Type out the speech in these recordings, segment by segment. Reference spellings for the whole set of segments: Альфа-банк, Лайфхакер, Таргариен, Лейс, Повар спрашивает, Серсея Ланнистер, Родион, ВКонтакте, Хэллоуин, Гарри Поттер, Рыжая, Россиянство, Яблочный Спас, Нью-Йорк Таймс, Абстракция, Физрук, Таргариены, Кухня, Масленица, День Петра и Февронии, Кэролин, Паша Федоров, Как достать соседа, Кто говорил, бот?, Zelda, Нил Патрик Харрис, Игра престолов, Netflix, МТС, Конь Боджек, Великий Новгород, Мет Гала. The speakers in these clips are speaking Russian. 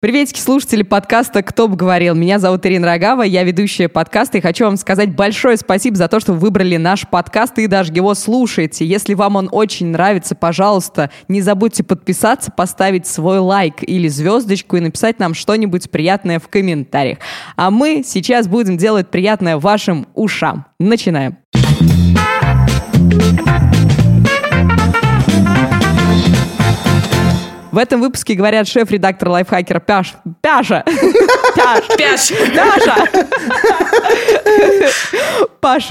Приветики, слушатели подкаста «Кто бы говорил». Меня зовут Ирина Рогава, я ведущая подкаста, и хочу вам сказать большое спасибо за то, что вы выбрали наш подкаст и даже его слушаете. Если вам он очень нравится, пожалуйста, не забудьте подписаться, поставить свой лайк или звездочку и написать нам что-нибудь приятное в комментариях. А мы сейчас будем делать приятное вашим ушам. Начинаем! В этом выпуске говорят шеф-редактор Лайфхакера Паша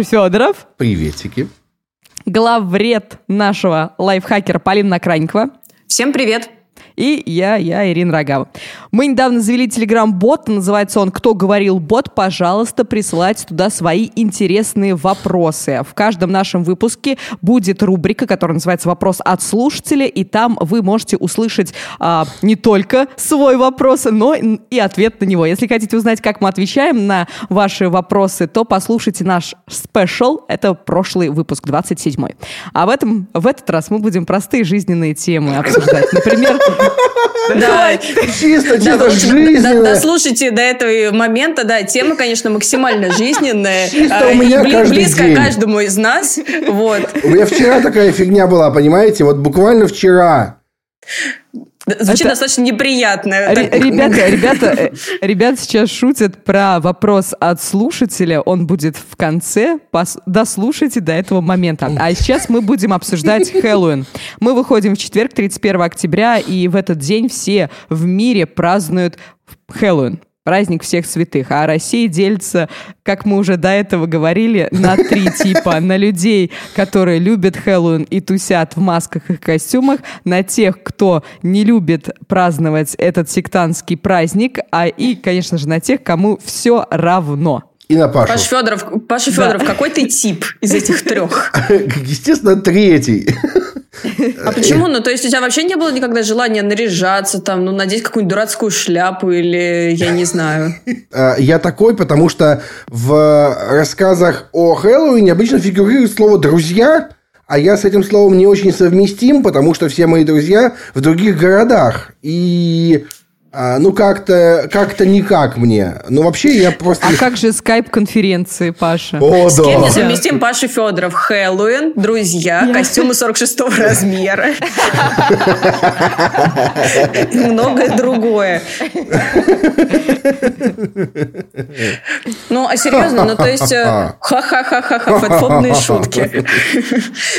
Федоров. Приветики. Главред нашего Лайфхакера Полина Кранькова. Всем привет. И я, Ирина Рогава. Мы недавно завели телеграм-бот, называется он «Кто говорил, бот?». Пожалуйста, присылайте туда свои интересные вопросы. В каждом нашем выпуске будет рубрика, которая называется «Вопрос от слушателя», и там вы можете услышать не только свой вопрос, но и ответ на него. Если хотите узнать, как мы отвечаем на ваши вопросы, то послушайте наш спешл, это прошлый выпуск, 27-й. А в этот раз мы будем простые жизненные темы обсуждать. Например... Да, чисто жизненно. Дослушайте до этого момента, да, тема, конечно, максимально жизненная. Чисто у меня близко каждому из нас. Вот. У меня вчера такая фигня была, понимаете? Вот буквально вчера. Звучит достаточно неприятно. Ребята сейчас шутят про вопрос от слушателя. Он будет в конце. Дослушайте до этого момента. А сейчас мы будем обсуждать Хэллоуин. Мы выходим в четверг, 31 октября, и в этот день все в мире празднуют Хэллоуин. Праздник всех святых. А Россия делится, как мы уже до этого говорили, на три типа. На людей, которые любят Хэллоуин и тусят в масках и костюмах, на тех, кто не любит праздновать этот сектантский праздник, и, конечно же, на тех, кому все равно. И на Пашу. Паша Федоров, какой ты тип из этих трех? Естественно, третий. А почему? Ну, то есть, у тебя вообще не было никогда желания наряжаться, там, ну, надеть какую-нибудь дурацкую шляпу или я не знаю? Я такой, потому что в рассказах о Хэллоуине обычно фигурирует слово «друзья», а я с этим словом не очень совместим, потому что все мои друзья в других городах. И... ну, как-то никак мне. Ну, вообще, я просто... А как же скайп-конференции, Паша? О, с кем не совместим Паша Федоров? Хэллоуин, друзья, костюмы 46-го размера. И многое другое. Ну, а серьезно, ну, то есть... Ха-ха-ха-ха-ха, фэтфобные шутки.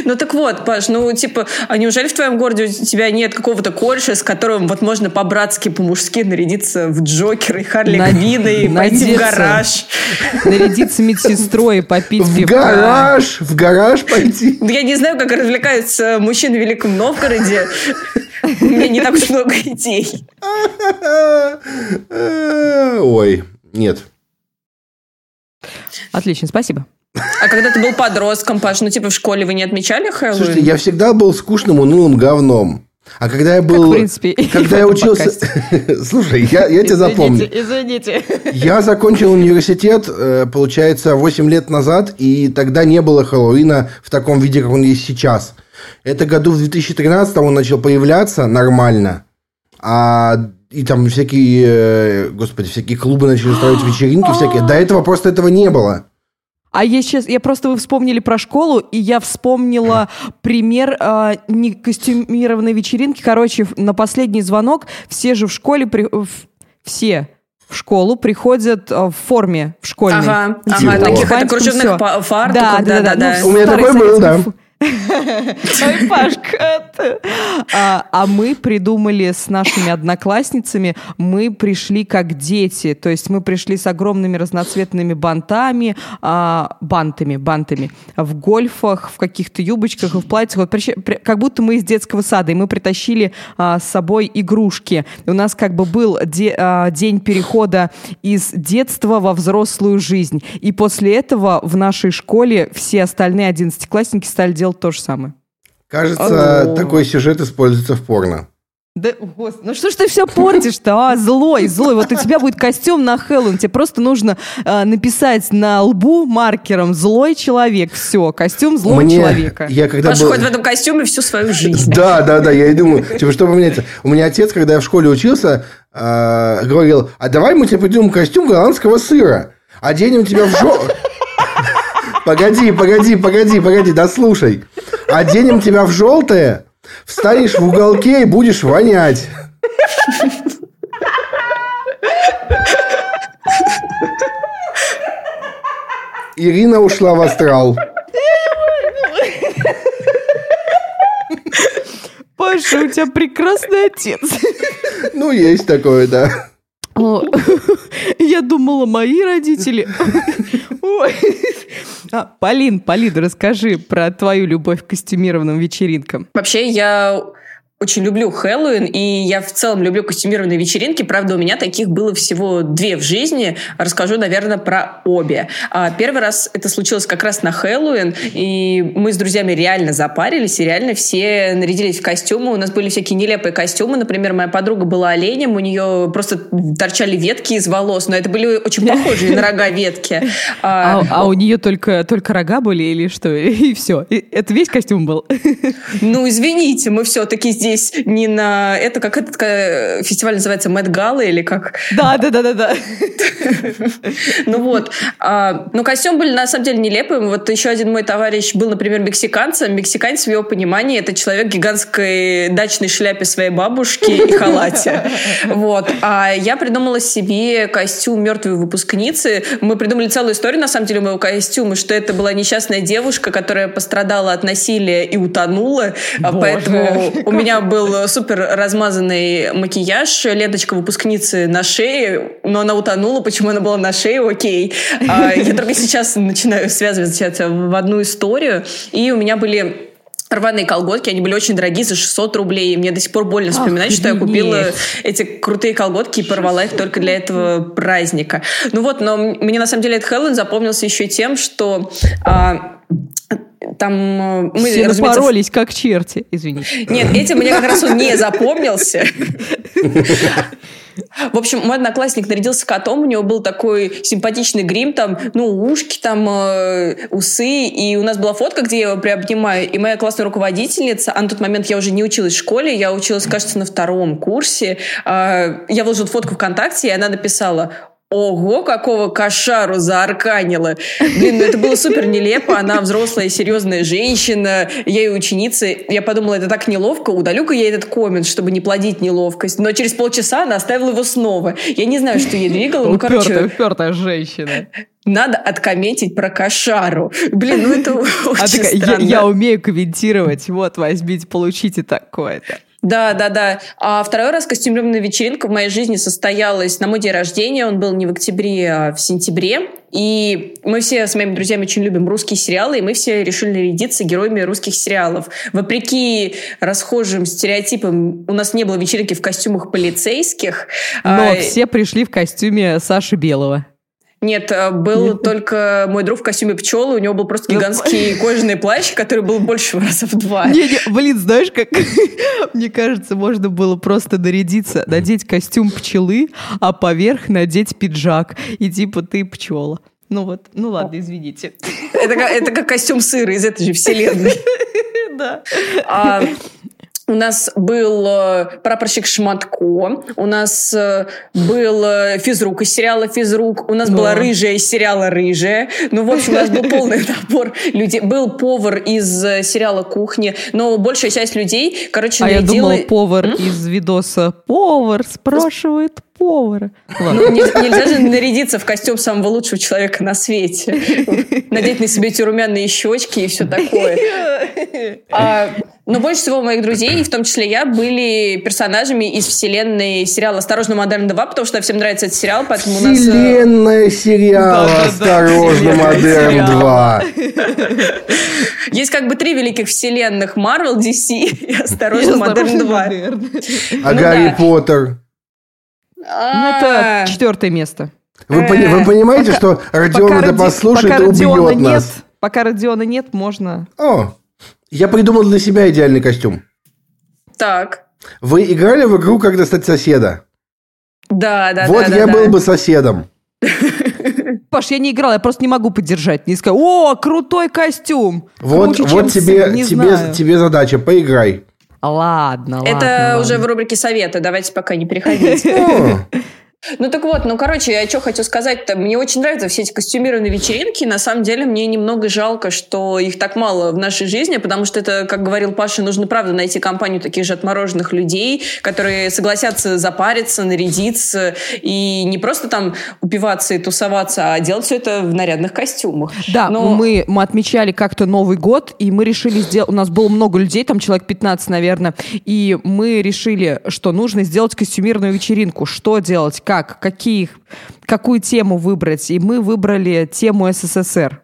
Ну, так вот, Паш, ну, типа, а неужели в твоем городе у тебя нет какого-то кореша, с которым вот можно по-братски, по-мужски нарядиться в Джокера и Харли Квинна и пойти в гараж. Нарядиться медсестрой и попить пивка. В гараж пойти. Я не знаю, как развлекаются мужчины в Великом Новгороде. У меня не так уж много идей. Ой, нет. Отлично, спасибо. А когда ты был подростком, Паш, ну типа в школе вы не отмечали Хэллоуин? Слушайте, я всегда был скучным, унылым говном. А когда я был... Как, в принципе, когда я учился... Слушай, я тебя запомню. Извините. Я закончил университет, получается, 8 лет назад, и тогда не было Хэллоуина в таком виде, как он есть сейчас. Это году в 2013 он начал появляться нормально, и там всякие клубы начали устраивать вечеринки всякие. До этого просто этого не было. А вы вспомнили про школу, и я вспомнила пример не костюмированной вечеринки. Короче, на последний звонок все в школу приходят в форме в школьной. Ага, таких это кручевных фартуков. Да. У меня такой был, да. Ой, Пашка. А мы придумали с нашими одноклассницами, мы пришли как дети, то есть мы пришли с огромными разноцветными бантами, в гольфах, в каких-то юбочках и в платьях, вот, как будто мы из детского сада, и мы притащили с собой игрушки. У нас как бы был день перехода из детства во взрослую жизнь, и после этого в нашей школе все остальные 11-классники стали делать то же самое. Кажется, такой сюжет используется в порно. Да, господи, ну что ж ты все портишь-то, а? Злой, злой. Вот у тебя будет костюм на Хэллоуин. Тебе просто нужно написать на лбу маркером «Злой человек». Все, костюм злого человека. Паша ходит в этом костюме всю свою жизнь. Да, я и думаю, типа, что поменяется. У меня отец, когда я в школе учился, говорил: а давай мы тебе придумаем костюм голландского сыра. Оденем тебя в жопу. Погоди, дослушай. Оденем тебя в желтое. Встанешь в уголке и будешь вонять. Ирина ушла в астрал. Паша, у тебя прекрасный отец. Ну, есть такое, да. Я думала, мои родители. Полин, расскажи про твою любовь к костюмированным вечеринкам. Вообще, я очень люблю Хэллоуин, и я в целом люблю костюмированные вечеринки. Правда, у меня таких было всего 2 в жизни. Расскажу, наверное, про обе. Первый раз это случилось как раз на Хэллоуин, и мы с друзьями реально запарились, и реально все нарядились в костюмы. У нас были всякие нелепые костюмы. Например, моя подруга была оленем, у нее просто торчали ветки из волос, но это были очень похожие на рога ветки. А у нее только рога были или что? И все. Это весь костюм был? Ну, извините, мы все-таки здесь не на... Это как этот фестиваль называется, Мет Гала или как? Да. Ну вот. Но костюмы были на самом деле нелепые. Вот еще один мой товарищ был, например, мексиканцем. Мексиканец, в его понимании, это человек в гигантской дачной шляпе своей бабушки и халате. Вот. А я придумала себе костюм мертвой выпускницы. Мы придумали целую историю, на самом деле, моего костюма, что это была несчастная девушка, которая пострадала от насилия и утонула. Боже. Поэтому у меня был супер размазанный макияж, ленточка выпускницы на шее, но она утонула, почему она была на шее, окей. Я только сейчас начинаю связывать это в одну историю, и у меня были рваные колготки, они были очень дорогие, за 600 рублей. Мне до сих пор больно вспоминать, что я купила эти крутые колготки и порвала их только для этого праздника. Ну вот, но мне на самом деле этот Хэллоуин запомнился еще тем, что... Там мы, все напоролись, как черти, извините. Нет, этим мне как раз он не запомнился. В общем, мой одноклассник нарядился котом, у него был такой симпатичный грим, там, ушки, там, усы, и у нас была фотка, где я его приобнимаю, и моя классная руководительница, а на тот момент я уже не училась в школе, я училась, кажется, на 2 курсе, я выложила фотку ВКонтакте, и она написала: ого, какого кошару заарканила. Блин, ну это было супер нелепо. Она взрослая, серьезная женщина, я ее ученица. Я подумала, это так неловко, удалю-ка я этот коммент, чтобы не плодить неловкость. Но через полчаса она оставила его снова. Я не знаю, что ей двигало. Упертая женщина. Надо откомментить про кошару. Блин, ну это очень странно. Я умею комментировать. Вот, возьмите, получите такое-то. Да. А второй раз костюмированная вечеринка в моей жизни состоялась на мой день рождения. Он был не в октябре, а в сентябре. И мы все с моими друзьями очень любим русские сериалы, и мы все решили нарядиться героями русских сериалов. Вопреки расхожим стереотипам, у нас не было вечеринки в костюмах полицейских. Но все пришли в костюме Саши Белого. Нет, был только мой друг в костюме пчелы, у него был просто гигантский кожаный плащ, который был больше раза в 2. Блин, знаешь, как мне кажется, можно было просто нарядиться, надеть костюм пчелы, а поверх надеть пиджак, и типа ты пчела. Ну вот, ну ладно, извините. Это как костюм сыра из этой же вселенной. Да. У нас был прапорщик Шматко, у нас был физрук из сериала «Физрук», у нас была Рыжая из сериала «Рыжая». Ну, в общем, у нас был полный набор людей. Был повар из сериала «Кухня», но большая часть людей, короче, нарядила... А я думала, повар из видоса «Повар спрашивает повара». Ну, нельзя же нарядиться в костюм самого лучшего человека на свете. Надеть на себя эти румяные щечки и все такое. Но больше всего моих друзей, в том числе я, были персонажами из вселенной сериала «Осторожно, модерн! 2», потому что всем нравится этот сериал, поэтому у нас... Вселенная сериала «Осторожно, модерн! 2». Есть как бы 3 великих вселенных: Marvel, DC и «Осторожно, модерн! 2». А Гарри Поттер? Это 4 место. Вы понимаете, что Родион это послушает и убьет нас? Пока Родиона нет, можно... Я придумал для себя идеальный костюм. Так. Вы играли в игру «Как достать соседа»? Да. Вот я был бы соседом. Паш, я не играла, я просто не могу поддержать. Не сказать: о, крутой костюм. Вот тебе задача, поиграй. Ладно. Это уже в рубрике «Советы», давайте пока не переходите. Ну так вот, я что хочу сказать-то. Мне очень нравятся все эти костюмированные вечеринки. На самом деле, мне немного жалко, что их так мало в нашей жизни, потому что это, как говорил Паша, нужно, правда, найти компанию таких же отмороженных людей, которые согласятся запариться, нарядиться и не просто там упиваться и тусоваться, а делать все это в нарядных костюмах. Да, мы отмечали как-то Новый год, и мы решили сделать... У нас было много людей, там человек 15, наверное, и мы решили, что нужно сделать костюмированную вечеринку. Что делать? Как? Какую тему выбрать? И мы выбрали тему СССР.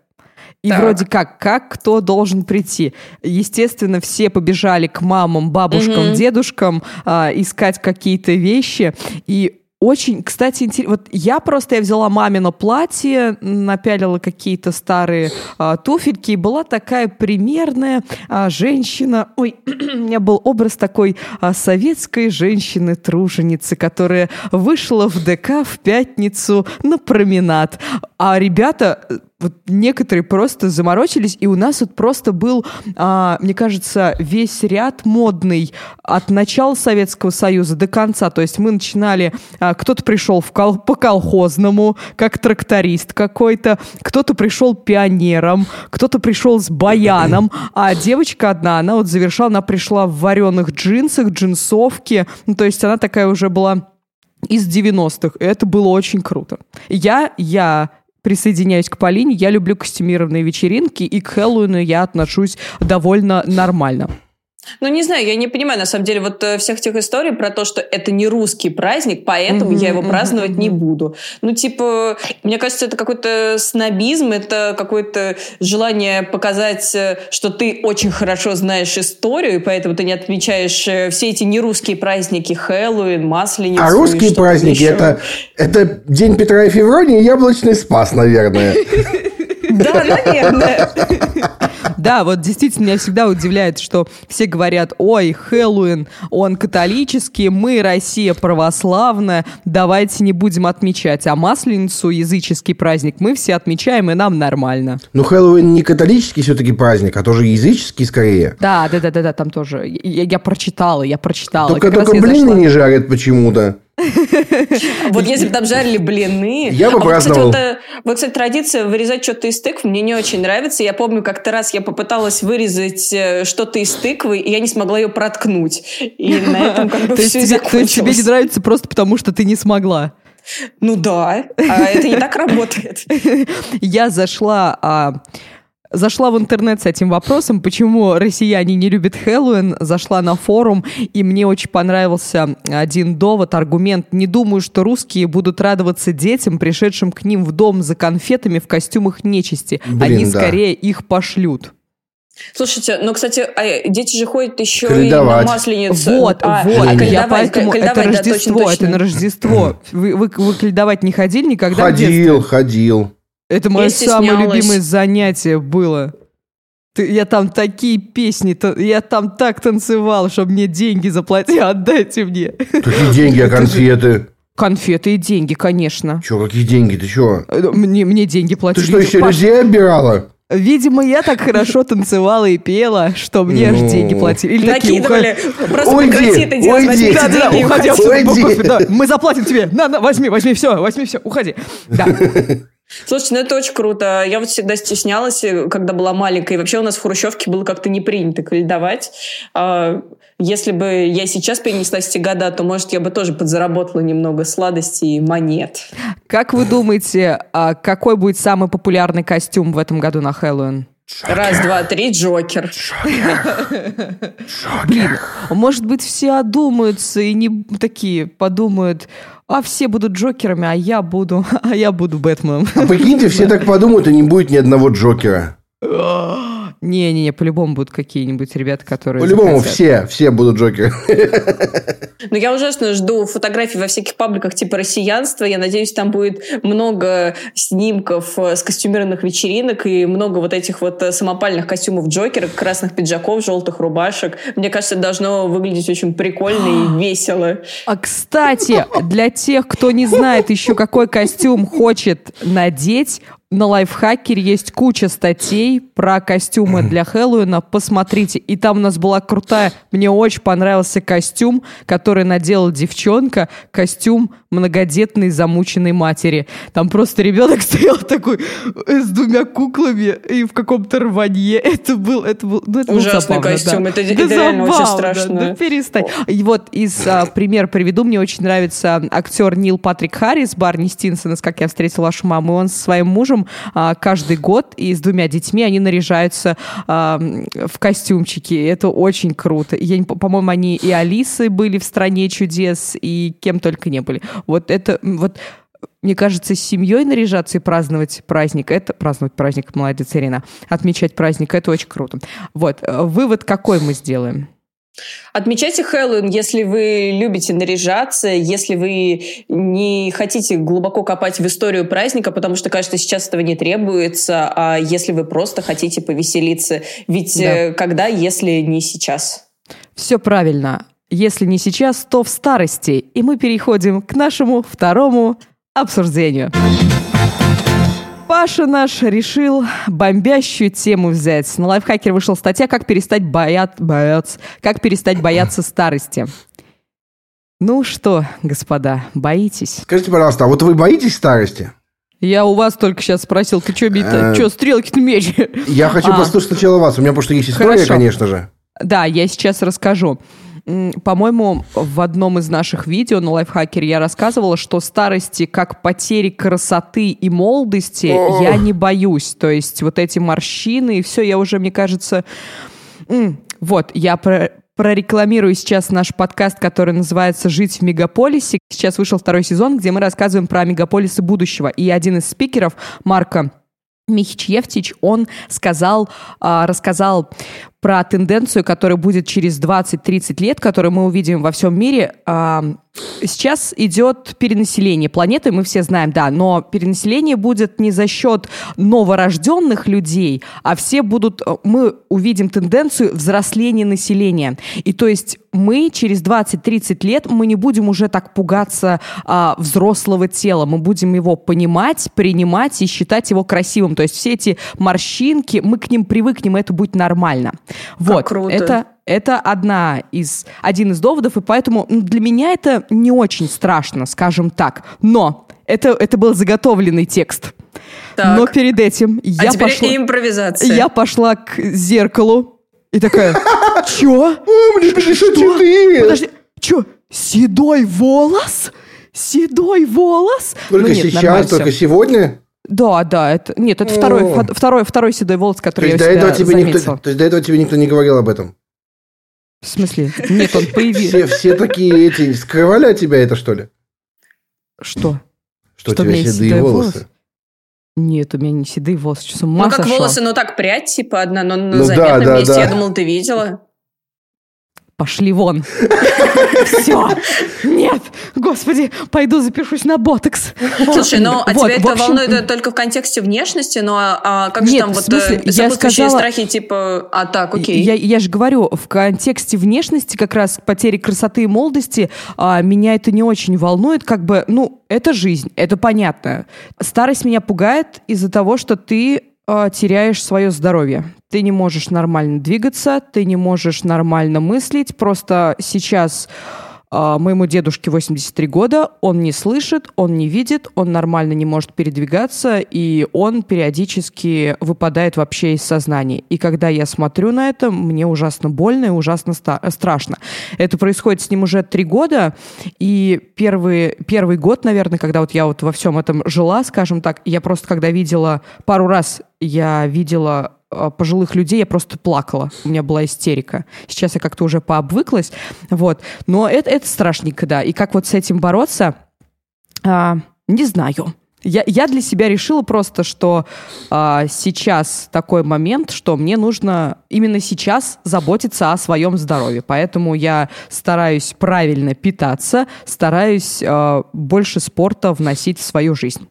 И так. Вроде как кто должен прийти? Естественно, все побежали к мамам, бабушкам, дедушкам искать какие-то вещи. И очень, кстати, интересно. Вот я взяла мамино платье, напялила какие-то старые туфельки, и была такая примерная женщина. Ой, у меня был образ такой советской женщины-труженицы, которая вышла в ДК в пятницу на променад. А ребята... некоторые просто заморочились, и у нас просто был, мне кажется, весь ряд модный от начала Советского Союза до конца. То есть мы начинали, кто-то пришел по-колхозному, как тракторист какой-то, кто-то пришел пионером, кто-то пришел с баяном, а девочка одна, она завершала, она пришла в вареных джинсах, джинсовке, то есть она такая уже была из 90-х, и это было очень круто. Я присоединяюсь к Полине. Я люблю костюмированные вечеринки, и к Хэллоуину я отношусь довольно нормально. Не знаю, я не понимаю, на самом деле, всех тех историй про то, что это не русский праздник, поэтому я его праздновать не буду. Мне кажется, это какой-то снобизм, это какое-то желание показать, что ты очень хорошо знаешь историю, и поэтому ты не отмечаешь все эти нерусские праздники, Хэллоуин, Масленицу. А русские праздники – это День Петра и Февронии и Яблочный Спас, наверное. Да, наверное. Да, действительно, меня всегда удивляет, что все говорят: ой, Хэллоуин, он католический, мы, Россия, православная, давайте не будем отмечать. А Масленицу, языческий праздник, мы все отмечаем, и нам нормально. Хэллоуин не католический все-таки праздник, а тоже языческий скорее. Да, там тоже. Я прочитала. Только блины не жарят почему-то. Если бы там жарили блины... Я бы праздновал. Кстати, традиция вырезать что-то из тыквы мне не очень нравится. Я помню, как-то раз я попыталась вырезать что-то из тыквы, и я не смогла ее проткнуть. И на этом все и закончилось. Тебе не нравится просто потому, что ты не смогла? Да, а это не так работает. Я зашла в интернет с этим вопросом, почему россияне не любят Хэллоуин, зашла на форум, и мне очень понравился один довод, аргумент. Не думаю, что русские будут радоваться детям, пришедшим к ним в дом за конфетами в костюмах нечисти. Они скорее их пошлют. Слушайте, кстати, дети же ходят еще и на Масленицу. Кольдовать, это Рождество, точно. Это на Рождество. Вы кольдовать не ходили никогда? Ходил. Это мое самое любимое занятие было. Я там такие песни, я там так танцевал, что мне деньги заплатили, отдайте мне. Какие деньги, а конфеты? Конфеты и деньги, конечно. Какие деньги? Ты что? Мне деньги платили. Ты что, еще людей обирала? Видимо, я так хорошо танцевала и пела, что мне аж деньги платили. Или накидывали. Просто прекрати это делать. Уходи. Мы заплатим тебе. На, возьми все, уходи. Да. Слушайте, это очень круто. Я всегда стеснялась, когда была маленькая. И вообще у нас в хрущевке было как-то не принято кольдовать. Если бы я сейчас перенеслась эти года, то, может, я бы тоже подзаработала немного сладостей и монет. Как вы думаете, какой будет самый популярный костюм в этом году на Хэллоуин? Джокер. 1, 2, 3, Джокер. Блин, может быть, все одумаются и не такие подумают... А все будут Джокерами, а я буду Бэтменом. А прикиньте, все так подумают, и не будет ни одного Джокера. Не-не-не, по-любому будут какие-нибудь ребята, которые... По-любому захотят. Все будут Джокеры. Ну, я ужасно жду фотографий во всяких пабликах типа «Россиянство». Я надеюсь, там будет много снимков с костюмированных вечеринок и много вот этих вот самопальных костюмов Джокера, красных пиджаков, желтых рубашек. Мне кажется, должно выглядеть очень прикольно и весело. А, кстати, для тех, кто не знает еще, какой костюм хочет надеть... На Лайфхакере есть куча статей про костюмы для Хэллоуина. Посмотрите. И там у нас была крутая... Мне очень понравился костюм, который надела девчонка. Костюм многодетной замученной матери. Там просто ребенок стоял такой с двумя куклами и в каком-то рванье. Это был ужасный костюм. Да. Это реально забавно, очень страшно. Да, перестань. И вот пример приведу. Мне очень нравится актер Нил Патрик Харрис, Барни Стинсон, как я встретила вашу маму. И он со своим мужем каждый год и с двумя детьми они наряжаются в костюмчики. Это очень круто. По-моему, они и Алисы были в «Стране чудес», и кем только не были. Мне кажется, с семьей наряжаться и праздновать праздник, молодец, Ирина. Отмечать праздник, это очень круто. Вот, вывод какой мы сделаем? Отмечайте Хэллоуин, если вы любите наряжаться, если вы не хотите глубоко копать в историю праздника, потому что, кажется, сейчас этого не требуется, а если вы просто хотите повеселиться. Ведь когда, если не сейчас? Все правильно. Если не сейчас, то в старости. И мы переходим к нашему второму обсуждению. Паша наш решил бомбящую тему взять. На Лайфхакер вышла статья «Как перестать бояться старости». Ну что, господа, боитесь? Скажите, пожалуйста, а вот вы боитесь старости? Я у вас только сейчас спросил, ты что, бита? Что, стрелки-то мечешь? Я хочу послушать сначала вас. У меня просто есть история, конечно же. Да, я сейчас расскажу. По-моему, в одном из наших видео на Лайфхакере я рассказывала, что старости, как потери красоты и молодости, я не боюсь. То есть вот эти морщины и все, я уже, мне кажется... Вот, я прорекламирую сейчас наш подкаст, который называется «Жить в мегаполисе». Сейчас вышел 2-й сезон, где мы рассказываем про мегаполисы будущего. И один из спикеров, Марко Михичевтич, он рассказал про тенденцию, которая будет через 20-30 лет, которую мы увидим во всем мире. Сейчас идет перенаселение планеты, мы все знаем, да, но перенаселение будет не за счет новорожденных людей, а мы увидим тенденцию взросления населения. И то есть мы через 20-30 лет мы не будем уже так пугаться взрослого тела, мы будем его понимать, принимать и считать его красивым. То есть все эти морщинки, мы к ним привыкнем, и это будет нормально. Вот, это один из доводов, и поэтому для меня это не очень страшно, скажем так. Но это был заготовленный текст. Так. Но перед этим я пошла к зеркалу и такая: «Чё? Чё? Седой волос? Седой волос?» Только сейчас, только сегодня? Да, это второй седой волос, который я у себя заметила. То есть до этого тебе никто не говорил об этом? В смысле? Нет, он появился. Все такие скрывали от тебя это, что ли? Что? Что у тебя седые волосы? Нет, у меня не седые волосы. Ну, как волосы, но так прядь, типа одна, но на заметном месте. Я думала, ты видела. Пошли вон. Все. Нет. Господи, пойду запишусь на ботокс. Слушай, ну, а тебя это волнует только в контексте внешности, но как же там вот сопутствующие страхи, типа, так, окей. Я же говорю, в контексте внешности как раз потери красоты и молодости меня это не очень волнует, как бы, это жизнь, это понятно. Старость меня пугает из-за того, что ты теряешь свое здоровье. Ты не можешь нормально двигаться, ты не можешь нормально мыслить. Просто сейчас моему дедушке 83 года, он не слышит, он не видит, он нормально не может передвигаться, и он периодически выпадает вообще из сознания. И когда я смотрю на это, мне ужасно больно и ужасно страшно. Это происходит с ним уже 3 года, и первый год, наверное, когда я во всем этом жила, скажем так, я просто когда видела, пару раз я видела пожилых людей, я просто плакала. У меня была истерика. Сейчас я как-то уже пообвыклась. Вот. Но это страшненько, да. И как вот с этим бороться, не знаю. Я для себя решила просто, что сейчас такой момент, что мне нужно именно сейчас заботиться о своем здоровье. Поэтому я стараюсь правильно питаться, стараюсь больше спорта вносить в свою жизнь.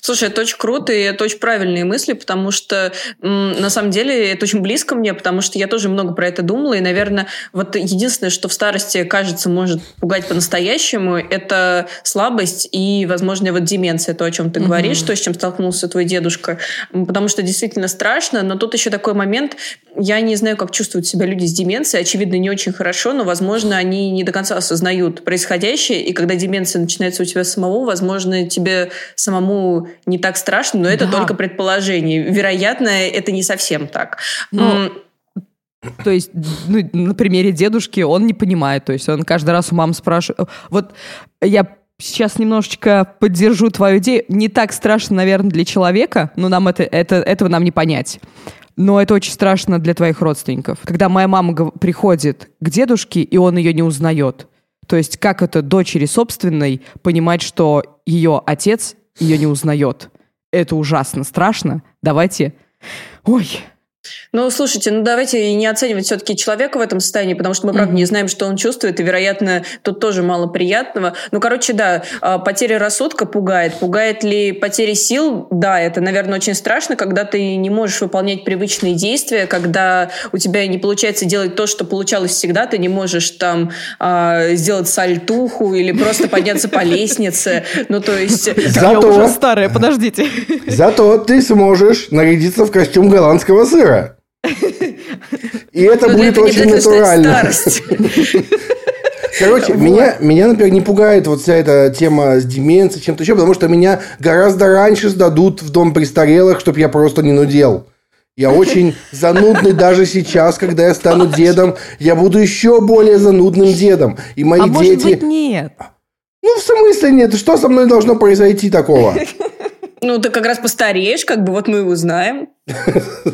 Слушай, это очень круто, и это очень правильные мысли, потому что, на самом деле, это очень близко мне, потому что я тоже много про это думала, и, наверное, вот единственное, что в старости, кажется, может пугать по-настоящему, это слабость и, возможно, вот деменция, то, о чем ты говоришь, то, с чем столкнулся твой дедушка, потому что действительно страшно, но тут еще такой момент, я не знаю, как чувствуют себя люди с деменцией, очевидно, не очень хорошо, но, возможно, они не до конца осознают происходящее, и когда деменция начинается у тебя самого, возможно, тебе самому не так страшно, но это только предположение. Вероятно, это не совсем так. Ну, то есть, ну, на примере дедушки он не понимает. То есть он каждый раз у мамы спрашивает. Вот я сейчас немножечко поддержу твою идею. Не так страшно, наверное, для человека, но нам этого нам не понять. Но это очень страшно для твоих родственников. Когда моя мама приходит к дедушке, и он ее не узнает. То есть как это дочери собственной понимать, что ее отец ее не узнает. Это ужасно страшно. Давайте... Ой... Ну, слушайте, ну давайте не оценивать все-таки человека в этом состоянии, потому что мы, правда, не знаем, что он чувствует, и, вероятно, тут тоже мало приятного. Ну, короче, да, потеря рассудка пугает. Пугает ли потеря сил? Да, это, наверное, очень страшно, когда ты не можешь выполнять привычные действия, когда у тебя не получается делать то, что получалось всегда, ты не можешь там сделать сальтуху или просто подняться по лестнице. Ну, то есть... Зато... Я уже старая, подождите. Зато ты сможешь нарядиться в костюм голландского сыра. И это будет очень натурально. Короче, меня, например, не пугает вот вся эта тема с деменцией, чем-то еще, потому что меня гораздо раньше сдадут в дом престарелых, чтобы я просто не нудел. Я очень занудный даже сейчас, когда я стану дедом. Я буду еще более занудным дедом. И мои дети... может быть, нет? Ну, в смысле нет? Что со мной должно произойти такого? Ну, ты как раз постареешь, как бы, вот мы и узнаем.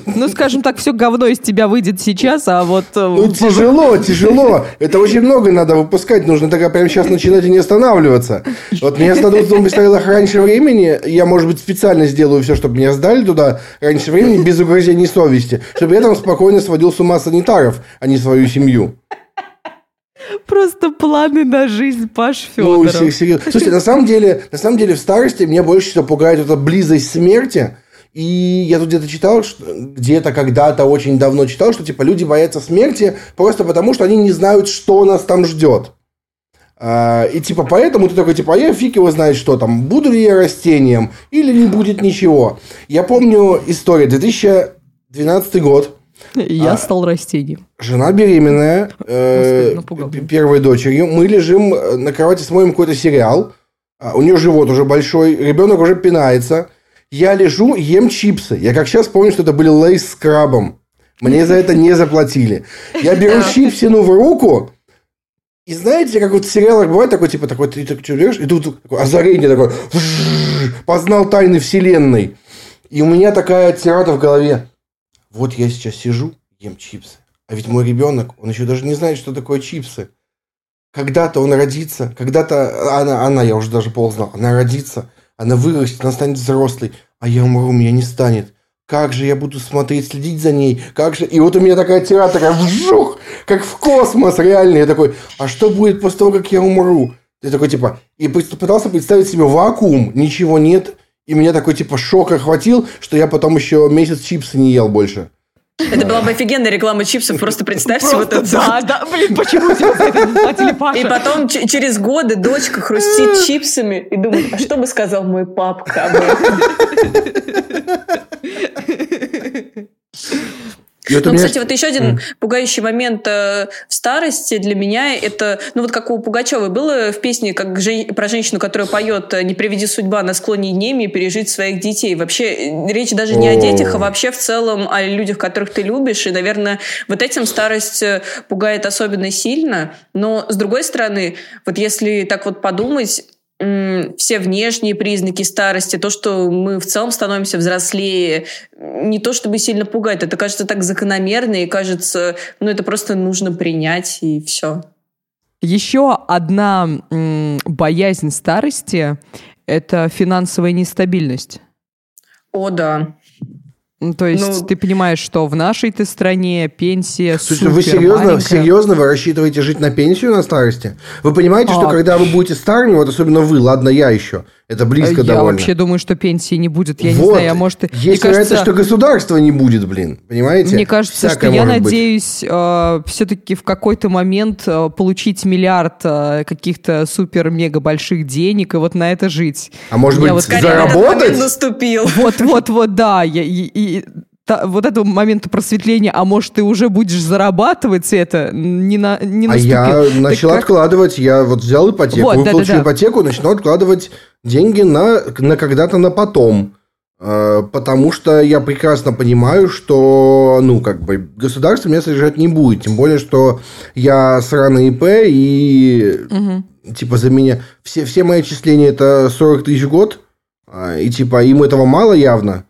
Ну, скажем так, все говно из тебя выйдет сейчас, а вот... Ну, тяжело. Это очень много надо выпускать. Нужно тогда прямо сейчас начинать и не останавливаться. Вот меня сдадут в дом престарелых раньше времени. Я, может быть, специально сделаю все, чтобы меня сдали туда раньше времени, без угрызений совести. Чтобы я там спокойно сводил с ума санитаров, а не свою семью. Просто планы на жизнь Паши Федорова. Ну, серьезно. Слушайте, на самом деле в старости меня больше всего пугает эта близость смерти. И я тут где-то читал, где-то когда-то очень давно читал, что типа люди боятся смерти просто потому, что они не знают, что нас там ждет. И типа поэтому ты такой, типа, а я фиг его знает, что там. Буду ли я растением или не будет ничего. Я помню историю. 2012 год. Я стал растением. Жена беременная, первой дочерью. Мы лежим на кровати, смотрим какой-то сериал. У нее живот уже большой, ребенок уже пинается. Я лежу, ем чипсы. Я как сейчас помню, что это были лейс с крабом. Мне за это не заплатили. Я беру чипсину в руку. И знаете, как вот в сериалах бывает такой, типа, такой, ты так что берешь? И тут такое озарение такое. Познал тайны вселенной. И у меня такая тирада в голове. Вот я сейчас сижу, ем чипсы. А ведь мой ребенок, он еще даже не знает, что такое чипсы. Когда-то он родится, когда-то она я уже даже ползнал, она родится, она вырастет, она станет взрослой, а я умру, меня не станет. Как же я буду смотреть, следить за ней? Как же... И вот у меня такая тирада, такая вжух, как в космос реально. Я такой, а что будет после того, как я умру? Я такой, типа, и пытался представить себе вакуум, ничего нет. И меня такой, типа, шок охватил, что я потом еще месяц чипсы не ел больше. Это была бы офигенная реклама чипсов, просто представьте вот это. Да, блин, почему тебе за это не платили, Паша? И потом через годы дочка хрустит чипсами и думает, а что бы сказал мой папка об этом? Ну, кстати, вот еще один пугающий момент в старости для меня, это, ну, вот как у Пугачёвой было в песне как про женщину, которая поет «Не приведи судьба на склоне дней и пережить своих детей». Вообще, речь даже не о детях, а вообще в целом о людях, которых ты любишь, и, наверное, вот этим старость пугает особенно сильно, но, с другой стороны, вот если так вот подумать, все внешние признаки старости, то, что мы в целом становимся взрослее, не то чтобы сильно пугает, это кажется так закономерно, и кажется, ну, это просто нужно принять, и все. Еще одна боязнь старости – это финансовая нестабильность. О, да. То есть ты понимаешь, что в нашей-то стране пенсия супер маленькая. Вы серьезно вы рассчитываете жить на пенсию на старости? Вы понимаете, что когда вы будете старыми, вот особенно вы, ладно, я еще, это близко довольно. Я вообще думаю, что пенсии не будет, я не знаю, я, может... Есть вероятность, что государства не будет, блин, понимаете? Мне кажется, всякое что я надеюсь все-таки в какой-то момент получить миллиард каких-то супер-мега больших денег и вот на это жить. А может быть, заработать? Вот-вот-вот, да, вот этого момента просветления, а может, ты уже будешь зарабатывать это, не наступил. А я начал откладывать, я вот взял ипотеку, выплачу ипотеку, начну откладывать деньги на когда-то на потом, потому что я прекрасно понимаю, что, государство меня содержать не будет, тем более, что я сраный ИП, и, за меня... Все мои отчисления – это 40 тысяч в год, и, им этого мало явно.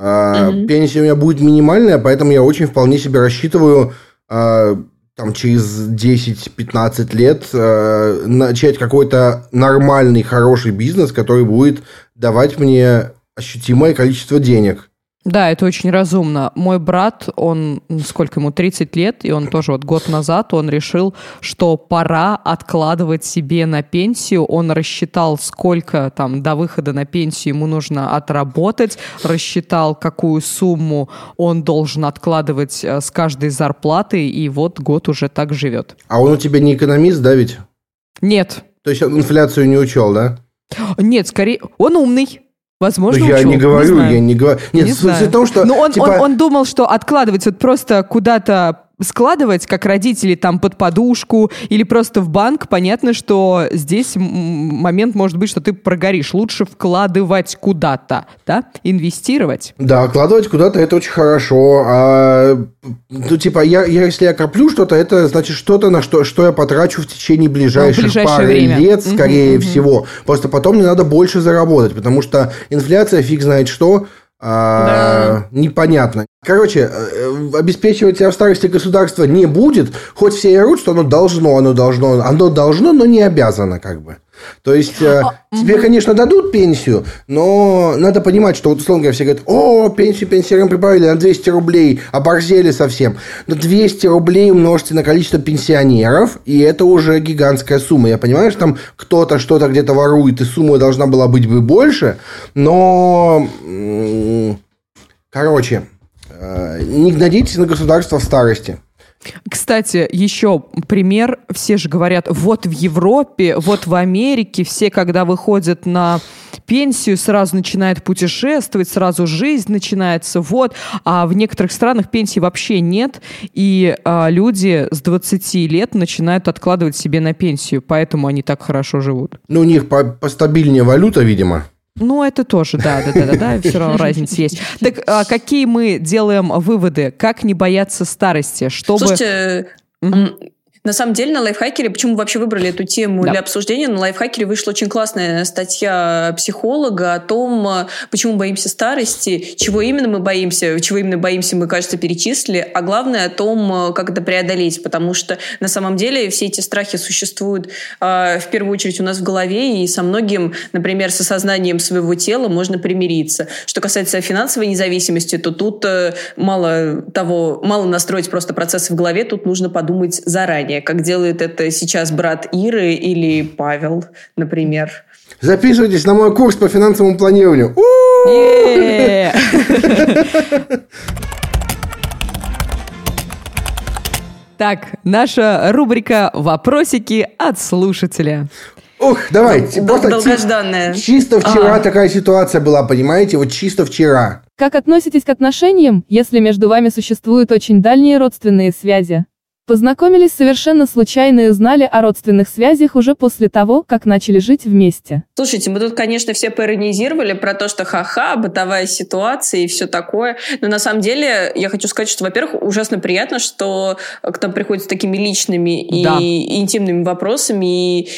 Пенсия у меня будет минимальная, поэтому я очень вполне себе рассчитываю через 10-15 лет начать какой-то нормальный, хороший бизнес, который будет давать мне ощутимое количество денег. Да, это очень разумно. Мой брат, он, сколько ему, 30 лет, и он тоже вот год назад, он решил, что пора откладывать себе на пенсию. Он рассчитал, сколько там до выхода на пенсию ему нужно отработать, рассчитал, какую сумму он должен откладывать с каждой зарплаты, и вот год уже так живет. А он у тебя не экономист, да, ведь? Нет. То есть он инфляцию не учел, да? Нет, скорее, он умный. Возможно, учу. Я не говорю. Нет, суть в том, что... Но он думал, что откладывать вот просто куда-то складывать, как родители, там, под подушку или просто в банк, понятно, что здесь момент может быть, что ты прогоришь. Лучше вкладывать куда-то, да? Инвестировать. Да, вкладывать куда-то – это очень хорошо. Если я коплю что-то, это значит что-то, на что я потрачу в течение ближайших пары лет, скорее всего. Просто потом мне надо больше заработать, потому что инфляция, фиг знает что, непонятно. Короче, обеспечивать себя в старости государство не будет, хоть все и орут, что оно должно, но не обязано, как бы. То есть, тебе, конечно, дадут пенсию, но надо понимать, что, вот, условно говоря, все говорят, пенсию пенсионерам прибавили на 200 рублей, оборзели совсем. Но 200 рублей умножьте на количество пенсионеров, и это уже гигантская сумма. Я понимаю, что там кто-то что-то где-то ворует, и сумма должна была быть бы больше, но... Короче, не надейтесь на государство в старости. Кстати, еще пример. Все же говорят, вот в Европе, вот в Америке, все, когда выходят на пенсию, сразу начинают путешествовать, сразу жизнь начинается. Вот. А в некоторых странах пенсии вообще нет, и люди с 20 лет начинают откладывать себе на пенсию, поэтому они так хорошо живут. Ну, у них постабильнее валюта, видимо. Ну, это тоже, да, все равно разница есть. Так какие мы делаем выводы? Как не бояться старости? Чтобы... Слушайте, на самом деле на Лайфхакере, почему вообще выбрали эту тему для обсуждения, на Лайфхакере вышла очень классная статья психолога о том, почему мы боимся старости, чего именно мы боимся, мы, кажется, перечислили, а главное о том, как это преодолеть, потому что на самом деле все эти страхи существуют в первую очередь у нас в голове, и со многим, например, с осознанием своего тела можно примириться. Что касается финансовой независимости, то тут мало настроить просто процессы в голове, тут нужно подумать заранее, как делает это сейчас брат Иры или Павел, например. Записывайтесь на мой курс по финансовому планированию. Так, наша рубрика «Вопросики от слушателя». Ух, давайте. Долгожданная. Чисто вчера такая ситуация была, понимаете? Вот чисто вчера. Как относитесь к отношениям, если между вами существуют очень дальние родственные связи? Познакомились совершенно случайно и узнали о родственных связях уже после того, как начали жить вместе. Слушайте, мы тут, конечно, все поиронизировали про то, что ха-ха, бытовая ситуация и все такое. Но на самом деле я хочу сказать, что, во-первых, ужасно приятно, что к нам приходят с такими личными и интимными вопросами. И,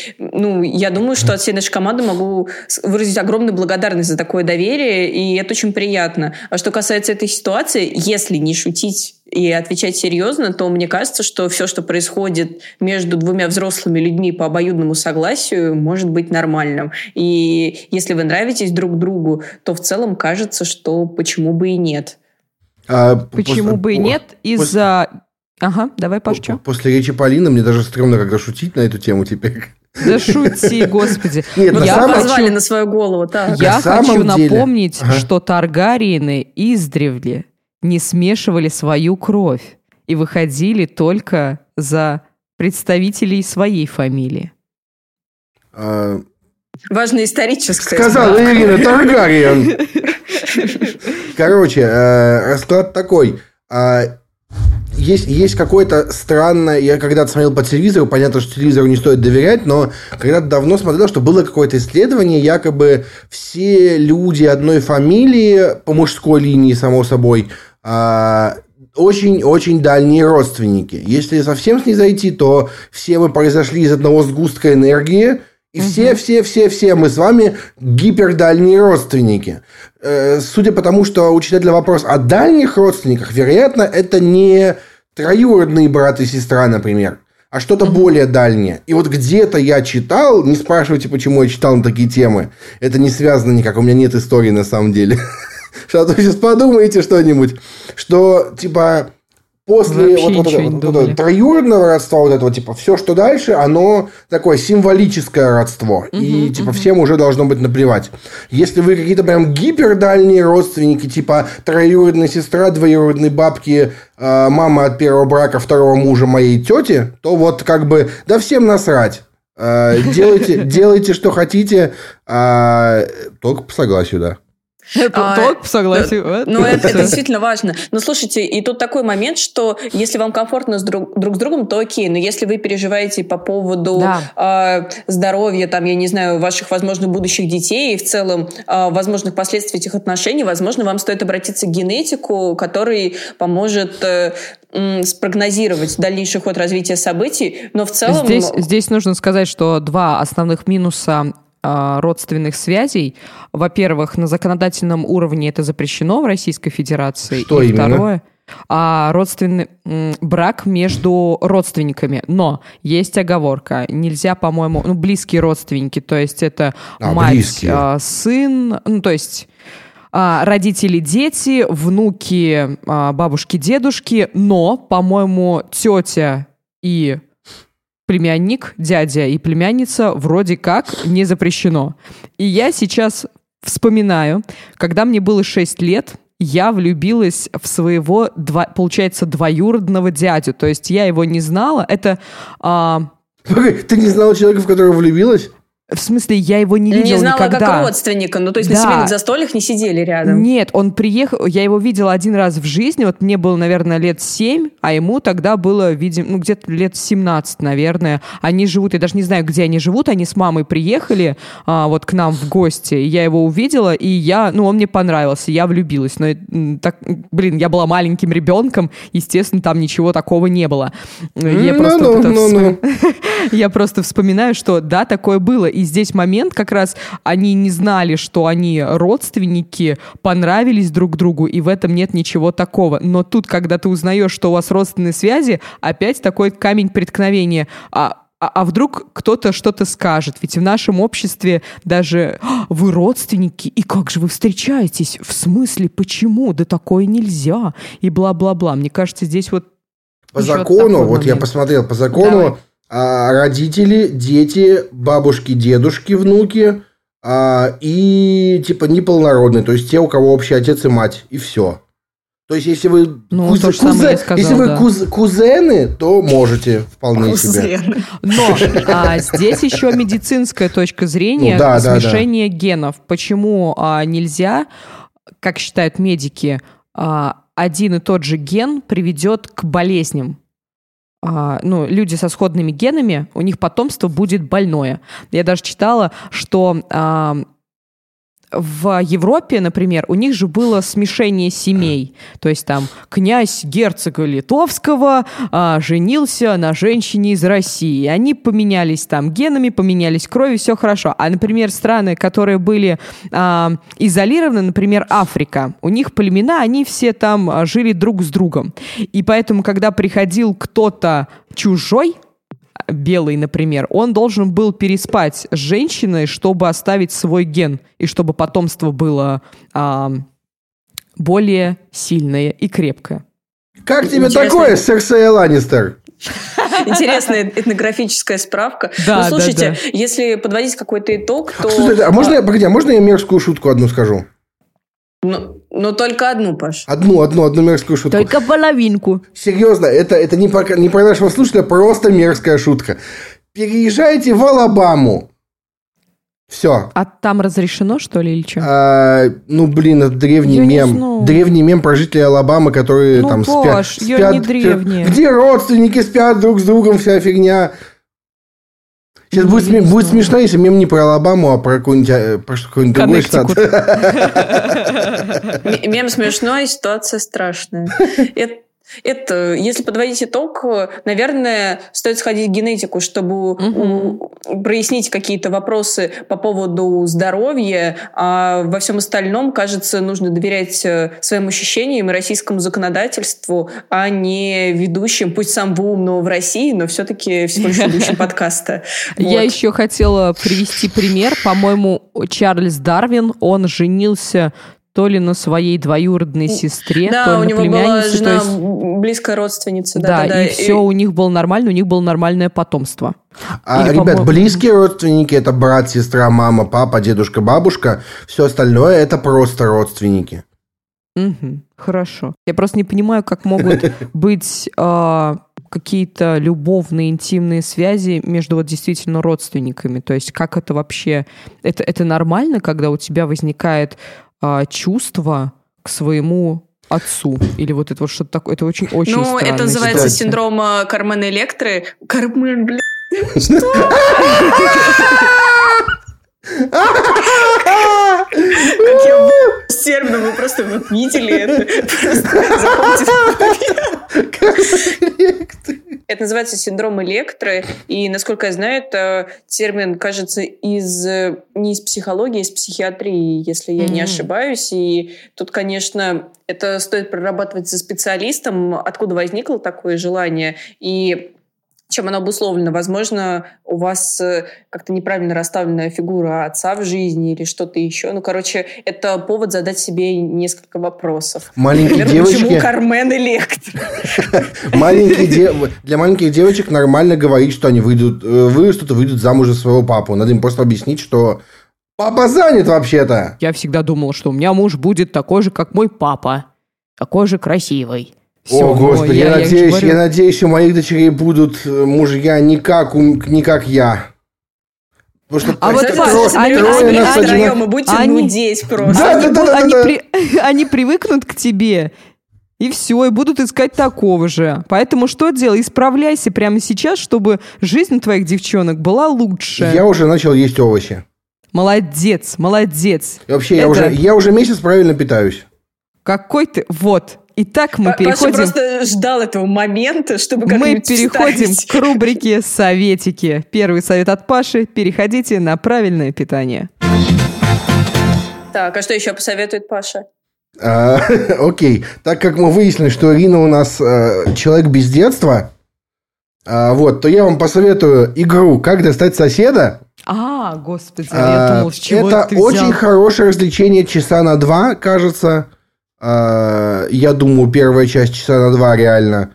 я думаю, что от всей нашей команды могу выразить огромную благодарность за такое доверие, и это очень приятно. А что касается этой ситуации, если не шутить и отвечать серьезно, то мне кажется, что все, что происходит между двумя взрослыми людьми по обоюдному согласию, может быть нормальным. И если вы нравитесь друг другу, то в целом кажется, что почему бы и нет. Почему бы и нет? Из-за... Ага, давай, Паш, что? После речи Полины мне даже стрёмно как-то шутить на эту тему теперь. Да шути, господи. Нет, я позвали на свою голову. Так. Я хочу напомнить, что Таргариены издревле не смешивали свою кровь и выходили только за представителей своей фамилии. Важно историческое. Сказала Ирина Таргариен. Короче, расклад такой. Есть какое-то странное... Я когда-то смотрел по телевизору, понятно, что телевизору не стоит доверять, но когда-то давно смотрел, что было какое-то исследование, якобы все люди одной фамилии, по мужской линии, само собой, очень-очень дальние родственники. Если совсем снизойти, то все мы произошли из одного сгустка энергии, и все мы с вами гипердальние родственники. Судя по тому, что у читателя вопрос о дальних родственниках, вероятно, это не троюродные брат и сестра, например, а что-то более дальнее. И вот где-то я читал, не спрашивайте, почему я читал на такие темы, это не связано никак, у меня нет истории на самом деле. Что вы сейчас подумаете что-нибудь, что типа... После вот троюродного родства, вот этого, типа, все, что дальше, оно такое символическое родство. И, типа, всем уже должно быть наплевать. Если вы какие-то прям гипердальние родственники, типа, троюродная сестра, двоюродные бабки, мама от первого брака, второго мужа моей тети, то вот как бы, да всем насрать. Делайте, что хотите, только по согласию, да. Только по согласию. Ну, это действительно важно. Но слушайте, и тут такой момент, что если вам комфортно друг с другом, то окей. Но если вы переживаете по поводу здоровья, там, я не знаю, ваших, возможно, будущих детей и в целом возможных последствий этих отношений, возможно, вам стоит обратиться к генетику, который поможет спрогнозировать дальнейший ход развития событий. Но в целом... Здесь нужно сказать, что два основных минуса родственных связей. Во-первых, на законодательном уровне это запрещено в Российской Федерации. Что именно? Второе, родственный брак между родственниками. Но есть оговорка. Нельзя, по-моему, близкие родственники. То есть это мать, сын, то есть родители, дети, внуки, бабушки, дедушки. Но, по-моему, тетя и... племянник, дядя и племянница вроде как не запрещено. И я сейчас вспоминаю, когда мне было 6 лет, я влюбилась в своего, получается, двоюродного дядю. То есть я его не знала. Это... Ты не знала человека, в которого влюбилась? В смысле, я его не видела никогда. Не знала никогда. Как родственника, ну то есть на семейных застольях не сидели рядом. Нет, он приехал, я его видела один раз в жизни, вот мне было, наверное, лет 7, а ему тогда было, видимо, где-то лет 17, наверное. Они живут, я даже не знаю, где они живут, они с мамой приехали вот к нам в гости, я его увидела, и он мне понравился, я влюбилась. Но так, я была маленьким ребенком, естественно, там ничего такого не было. Я просто вспоминаю, что да, такое было. И здесь момент как раз, они не знали, что они родственники, понравились друг другу, и в этом нет ничего такого. Но тут, когда ты узнаешь, что у вас родственные связи, опять такой камень преткновения. А вдруг кто-то что-то скажет? Ведь в нашем обществе даже «Вы родственники, и как же вы встречаетесь? В смысле, почему? Да такое нельзя!» И бла-бла-бла. Мне кажется, здесь вот... По закону, вот я посмотрел, по закону... Давай. Родители, дети, бабушки, дедушки, внуки и, типа, неполнородные. То есть, те, у кого общий отец и мать. И все. То есть, если вы, кузены, то можете вполне себе. Но здесь еще медицинская точка зрения. Смешение генов. Почему нельзя, как считают медики, один и тот же ген приведет к болезням? Люди со сходными генами, у них потомство будет больное. Я даже читала, что в Европе, например, у них же было смешение семей. То есть там князь герцога литовского женился на женщине из России. Они поменялись там генами, поменялись кровью, все хорошо. А, например, страны, которые были изолированы, например, Африка, у них племена, они все там жили друг с другом. И поэтому, когда приходил кто-то чужой, белый, например, он должен был переспать с женщиной, чтобы оставить свой ген, и чтобы потомство было более сильное и крепкое. Как тебе такое, Серсея Ланнистер? Интересная этнографическая справка. Да, ну, слушайте, да, да. Если подводить какой-то итог, то... Слушайте, можно я мерзкую шутку одну скажу? Но только одну, Паш. Одну мерзкую шутку. Только половинку. Серьезно, это не про нашего слушателя, просто мерзкая шутка. Переезжайте в Алабаму. Все. А там разрешено, что ли, или что? Это древний мем. Древний мем про жителей Алабамы, которые там Паш, спят. Не древние. Где родственники спят друг с другом, вся фигня. Сейчас будет смешно, если мем не про Алабаму, а про какой-нибудь другой штат. Мем смешной, ситуация страшная. Это, если подводить итог, наверное, стоит сходить в генетику, чтобы прояснить какие-то вопросы по поводу здоровья. А во всем остальном, кажется, нужно доверять своим ощущениям и российскому законодательству, а не ведущим, пусть самого умного в России, но все-таки всего лишь ведущим подкаста. Я еще хотела привести пример. По-моему, Чарльз Дарвин, он женился... то ли на своей двоюродной сестре, да, то ли на племяннице. Да, у него была жена близкая родственница. Да, и все у них было нормально, у них было нормальное потомство. Ребят, близкие родственники – это брат, сестра, мама, папа, дедушка, бабушка. Все остальное – это просто родственники. Угу, хорошо. Я просто не понимаю, как могут быть какие-то любовные, интимные связи между вот действительно родственниками. То есть как это вообще… Это нормально, когда у тебя возникает… чувства к своему отцу. Или вот это вот что-то такое. Это очень-очень странно. Это называется синдром Кармен Электры. Кармен, блядь. Что? Как я усердно, вы просто видели это. Это называется синдром Электры, и, насколько я знаю, это термин, кажется, не из психологии, а из психиатрии, если я не ошибаюсь. И тут, конечно, это стоит прорабатывать со специалистом, откуда возникло такое желание, и... чем оно обусловлено? Возможно, у вас как-то неправильно расставленная фигура отца в жизни или что-то еще. Это повод задать себе несколько вопросов. Маленькие девочки... Почему Кармен Электро? Для маленьких девочек нормально говорить, что они вырастут и выйдут замуж за своего папу. Надо им просто объяснить, что папа занят вообще-то. Я всегда думала, что у меня муж будет такой же, как мой папа. Такой же красивый. Все, о, Господи, я надеюсь, у моих дочерей будут мужья не как я. Потому что они привыкнут к тебе, и все, и будут искать такого же. Поэтому что делай? Исправляйся прямо сейчас, чтобы жизнь твоих девчонок была лучше. Я уже начал есть овощи. Молодец. И вообще, я уже месяц правильно питаюсь. Какой ты... Вот. Итак, мы переходим... Паша просто ждал этого момента, чтобы как-нибудь мы переходим вставить. К рубрике «Советики». Первый совет от Паши – переходите на правильное питание. Так, а что еще посоветует Паша? Окей. Так как мы выяснили, что Ирина у нас человек без детства, то я вам посоветую игру «Как достать соседа». А, господи, я думал, с чего ты взял? Это очень хорошее развлечение часа на 2, кажется. Я думаю, первая часть часа на 2 реально.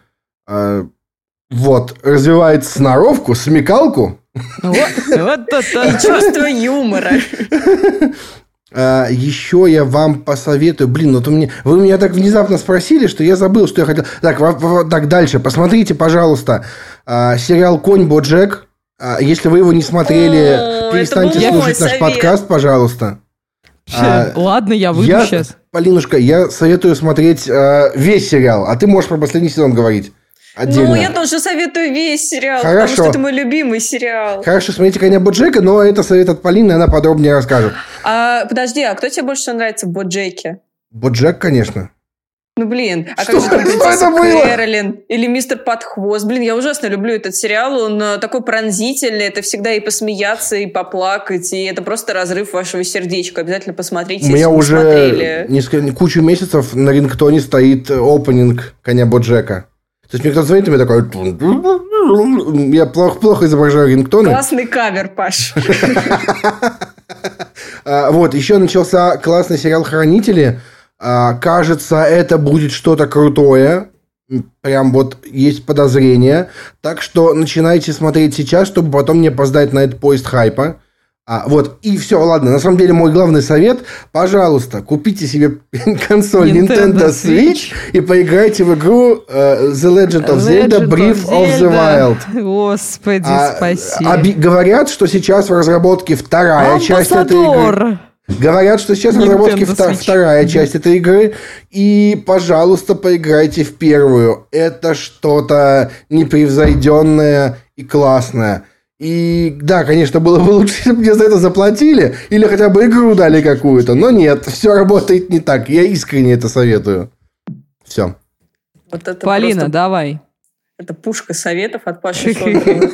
Развивает сноровку, смекалку. И чувство юмора. Еще я вам посоветую... Вы меня так внезапно спросили, что я забыл, что я хотел... Так, дальше. Посмотрите, пожалуйста, сериал «Конь Боджек». Если вы его не смотрели, перестаньте слушать наш подкаст, пожалуйста. Ладно, я выйду сейчас. Полинушка, я советую смотреть весь сериал, а ты можешь про последний сезон говорить. Отдельно. Ну, я тоже советую весь сериал, потому что это мой любимый сериал. Хорошо, смотрите «Коня Боджека», но это совет от Полины, она подробнее расскажет. Подожди, а кто тебе больше всего нравится в «Боджеке»? Боджек, конечно. Ну, блин, а что, как же «Принцесса Кэролин» или «Мистер Подхвост». Блин, я ужасно люблю этот сериал, он такой пронзительный, это всегда и посмеяться, и поплакать, и это просто разрыв вашего сердечка. Обязательно посмотрите, если не смотрели. У меня уже кучу месяцев на рингтоне стоит опенинг «Коня Боджека». То есть мне кто-то звонит, и мне такой... Я плохо изображаю рингтоны. Классный кавер, Паш. Вот, еще начался классный сериал «Хранители». Кажется, это будет что-то крутое. Прям вот есть подозрение. Так что начинайте смотреть сейчас, чтобы потом не опоздать на этот поезд хайпа. Вот, и все, ладно. На самом деле, мой главный совет, пожалуйста, купите себе консоль Nintendo Switch и поиграйте в игру The Legend of Zelda Breath of the Wild. Господи, спасибо. Говорят, что сейчас в разработке вторая часть этой игры. Говорят, что сейчас в разработке вторая часть этой игры. И, пожалуйста, поиграйте в первую. Это что-то непревзойденное и классное. И да, конечно, было бы лучше, если бы мне за это заплатили. Или хотя бы игру дали какую-то. Но нет, все работает не так. Я искренне это советую. Все. Вот это Полина, просто... давай. Это пушка советов от Паши Федорова.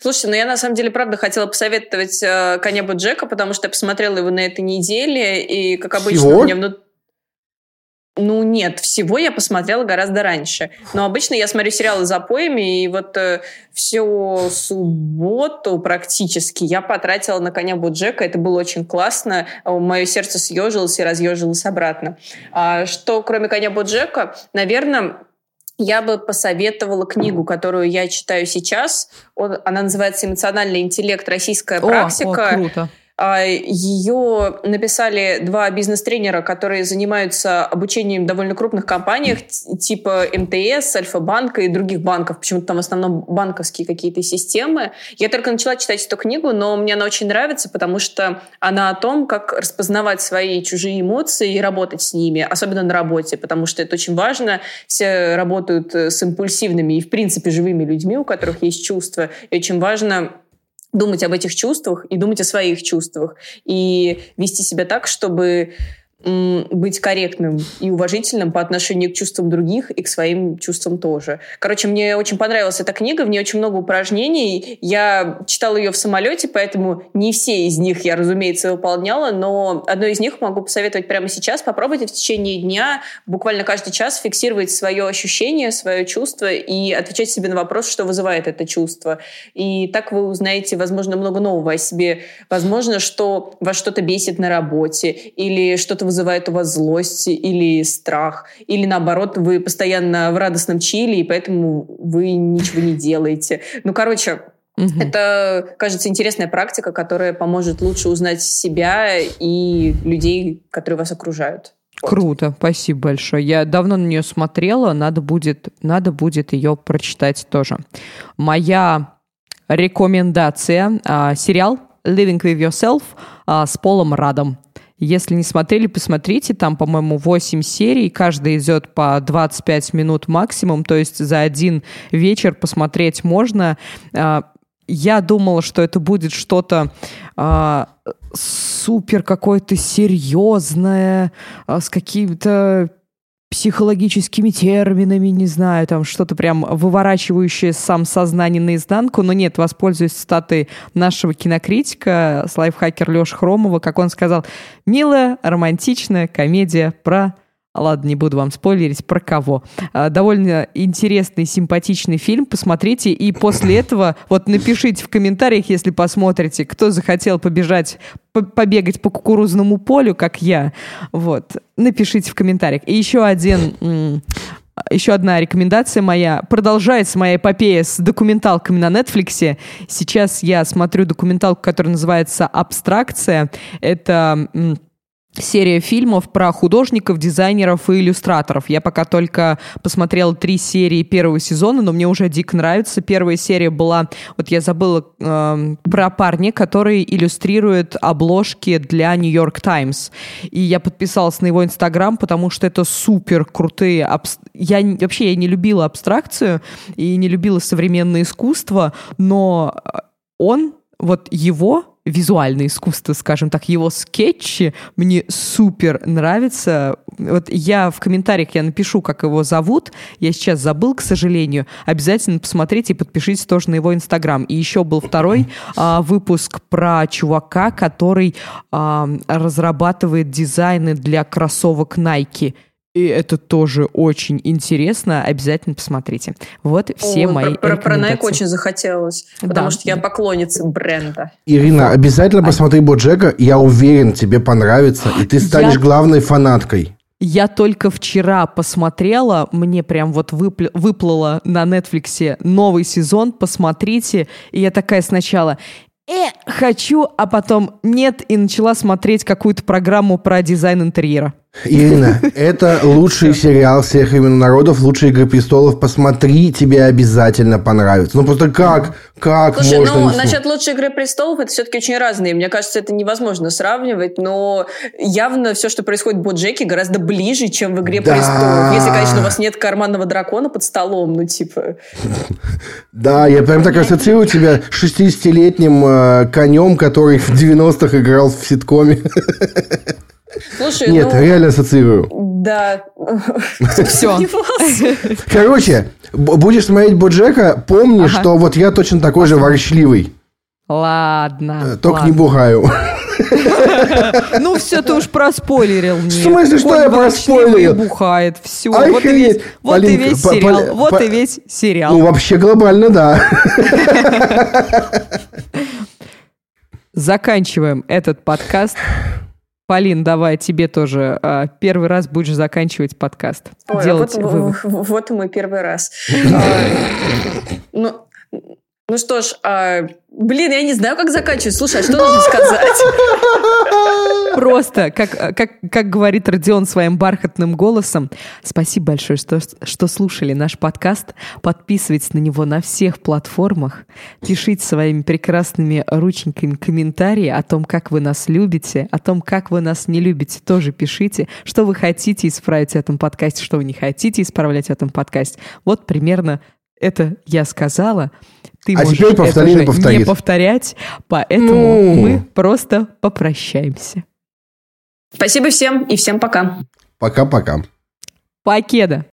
Слушайте, ну я на самом деле правда хотела посоветовать «Коня Боджека», потому что я посмотрела его на этой неделе, и, как обычно, всего? У меня внутри... Ну нет, всего я посмотрела гораздо раньше. Но обычно я смотрю сериалы запоями, и вот всю субботу практически я потратила на «Коня Боджека». Это было очень классно. Мое сердце съежилось и разъежилось обратно. Что кроме «Коня Боджека», наверное... Я бы посоветовала книгу, которую я читаю сейчас. Она называется «Эмоциональный интеллект. Российская практика». Круто. Ее написали два бизнес-тренера, которые занимаются обучением в довольно крупных компаниях, типа МТС, Альфа-банка и других банков. Почему-то там в основном банковские какие-то системы. Я только начала читать эту книгу, но мне она очень нравится, потому что она о том, как распознавать свои чужие эмоции и работать с ними, особенно на работе, потому что это очень важно. Все работают с импульсивными и, в принципе, живыми людьми, у которых есть чувства. И очень важно... думать об этих чувствах и думать о своих чувствах. И вести себя так, чтобы быть корректным и уважительным по отношению к чувствам других и к своим чувствам тоже. Короче, мне очень понравилась эта книга, в ней очень много упражнений. Я читала ее в самолете, поэтому не все из них я, разумеется, выполняла, но одно из них могу посоветовать прямо сейчас. Попробуйте в течение дня буквально каждый час фиксировать свое ощущение, свое чувство и отвечать себе на вопрос, что вызывает это чувство. И так вы узнаете, возможно, много нового о себе. Возможно, что вас что-то бесит на работе или что-то вызывает у вас злость или страх, или наоборот, вы постоянно в радостном чиле, и поэтому вы ничего не делаете. Ну, короче, это, кажется, интересная практика, которая поможет лучше узнать себя и людей, которые вас окружают. Вот. Круто, спасибо большое. Я давно на нее смотрела, надо будет ее прочитать тоже. Моя рекомендация сериал «Living with Yourself» с Полом Раддом. Если не смотрели, посмотрите. Там, по-моему, 8 серий. Каждая идет по 25 минут максимум. То есть за один вечер посмотреть можно. Я думала, что это будет что-то супер какое-то серьезное, с какими-то психологическими терминами, не знаю, там что-то прям выворачивающее сам сознание наизнанку, но нет, воспользуюсь цитатой нашего кинокритика, с лайфхакер Лёши Хромова, как он сказал, милая, романтичная комедия про... Ладно, не буду вам спойлерить, про кого. Довольно интересный, симпатичный фильм. Посмотрите, и после этого вот напишите в комментариях, если посмотрите, кто захотел побегать по кукурузному полю, как я. Вот. Напишите в комментариях. И еще одна рекомендация моя. Продолжается моя эпопея с документалками на Netflix. Сейчас я смотрю документалку, которая называется «Абстракция». Это... серия фильмов про художников, дизайнеров и иллюстраторов. Я пока только посмотрела 3 серии первого сезона, но мне уже дико нравится. Первая серия была, вот я забыла, про парня, который иллюстрирует обложки для «Нью-Йорк Таймс». И я подписалась на его Инстаграм, потому что это супер крутые... Я не любила абстракцию и не любила современное искусство, но он, вот его... визуальное искусство, скажем так, его скетчи мне супер нравятся. Вот я в комментариях я напишу, как его зовут. Я сейчас забыл, к сожалению. Обязательно посмотрите и подпишитесь тоже на его Инстаграм. И еще был второй выпуск про чувака, который разрабатывает дизайны для кроссовок Nike. И это тоже очень интересно. Обязательно посмотрите. Вот все мои рекомендации. Про Nike очень захотелось, потому что я поклонница бренда. Ирина, обязательно посмотри Боджека. Я уверен, тебе понравится. И ты станешь главной фанаткой. Я только вчера посмотрела. Мне прям вот выплыло на Netflix новый сезон. Посмотрите. И я такая сначала... хочу, а потом нет, и начала смотреть какую-то программу про дизайн интерьера. Ирина, это лучший сериал всех времен народов, лучшие «Игры престолов». Посмотри, тебе обязательно понравится. Ну просто как можно... Слушай, насчет лучшие «Игры престолов» это все-таки очень разные. Мне кажется, это невозможно сравнивать, но явно все, что происходит в «Боджеке», гораздо ближе, чем в «Игре престолов». Если, конечно, у вас нет карманного дракона под столом, Да, я прям так ассоциирую тебя 60-летним конем, который в 90-х играл в ситкоме. Слушай, нет, реально ассоциирую. Да. Все. Короче, будешь смотреть Боджека, помни, что вот я точно такой же ворчливый. Ладно. Только не бухаю. Ну, все, ты уж проспойлерил мне. В смысле, что я проспойлерил? Он бухает, все. Вот и весь сериал. Вот и весь сериал. Ну, вообще глобально, да. Заканчиваем этот подкаст. Полин, давай, тебе тоже первый раз будешь заканчивать подкаст. Ой, делать вот и мой первый раз. Ну что ж, блин, я не знаю, как заканчивать. Слушай, а что нужно сказать? Просто, как говорит Родион своим бархатным голосом, спасибо большое, что слушали наш подкаст. Подписывайтесь на него на всех платформах. Пишите своими прекрасными рученьками комментарии о том, как вы нас любите, о том, как вы нас не любите, тоже пишите, что вы хотите исправить в этом подкасте, что вы не хотите исправлять в этом подкасте. Вот примерно это я сказала. Ты можешь теперь не повторять, поэтому мы просто попрощаемся. Спасибо всем и всем пока. Пока-пока. Покеда.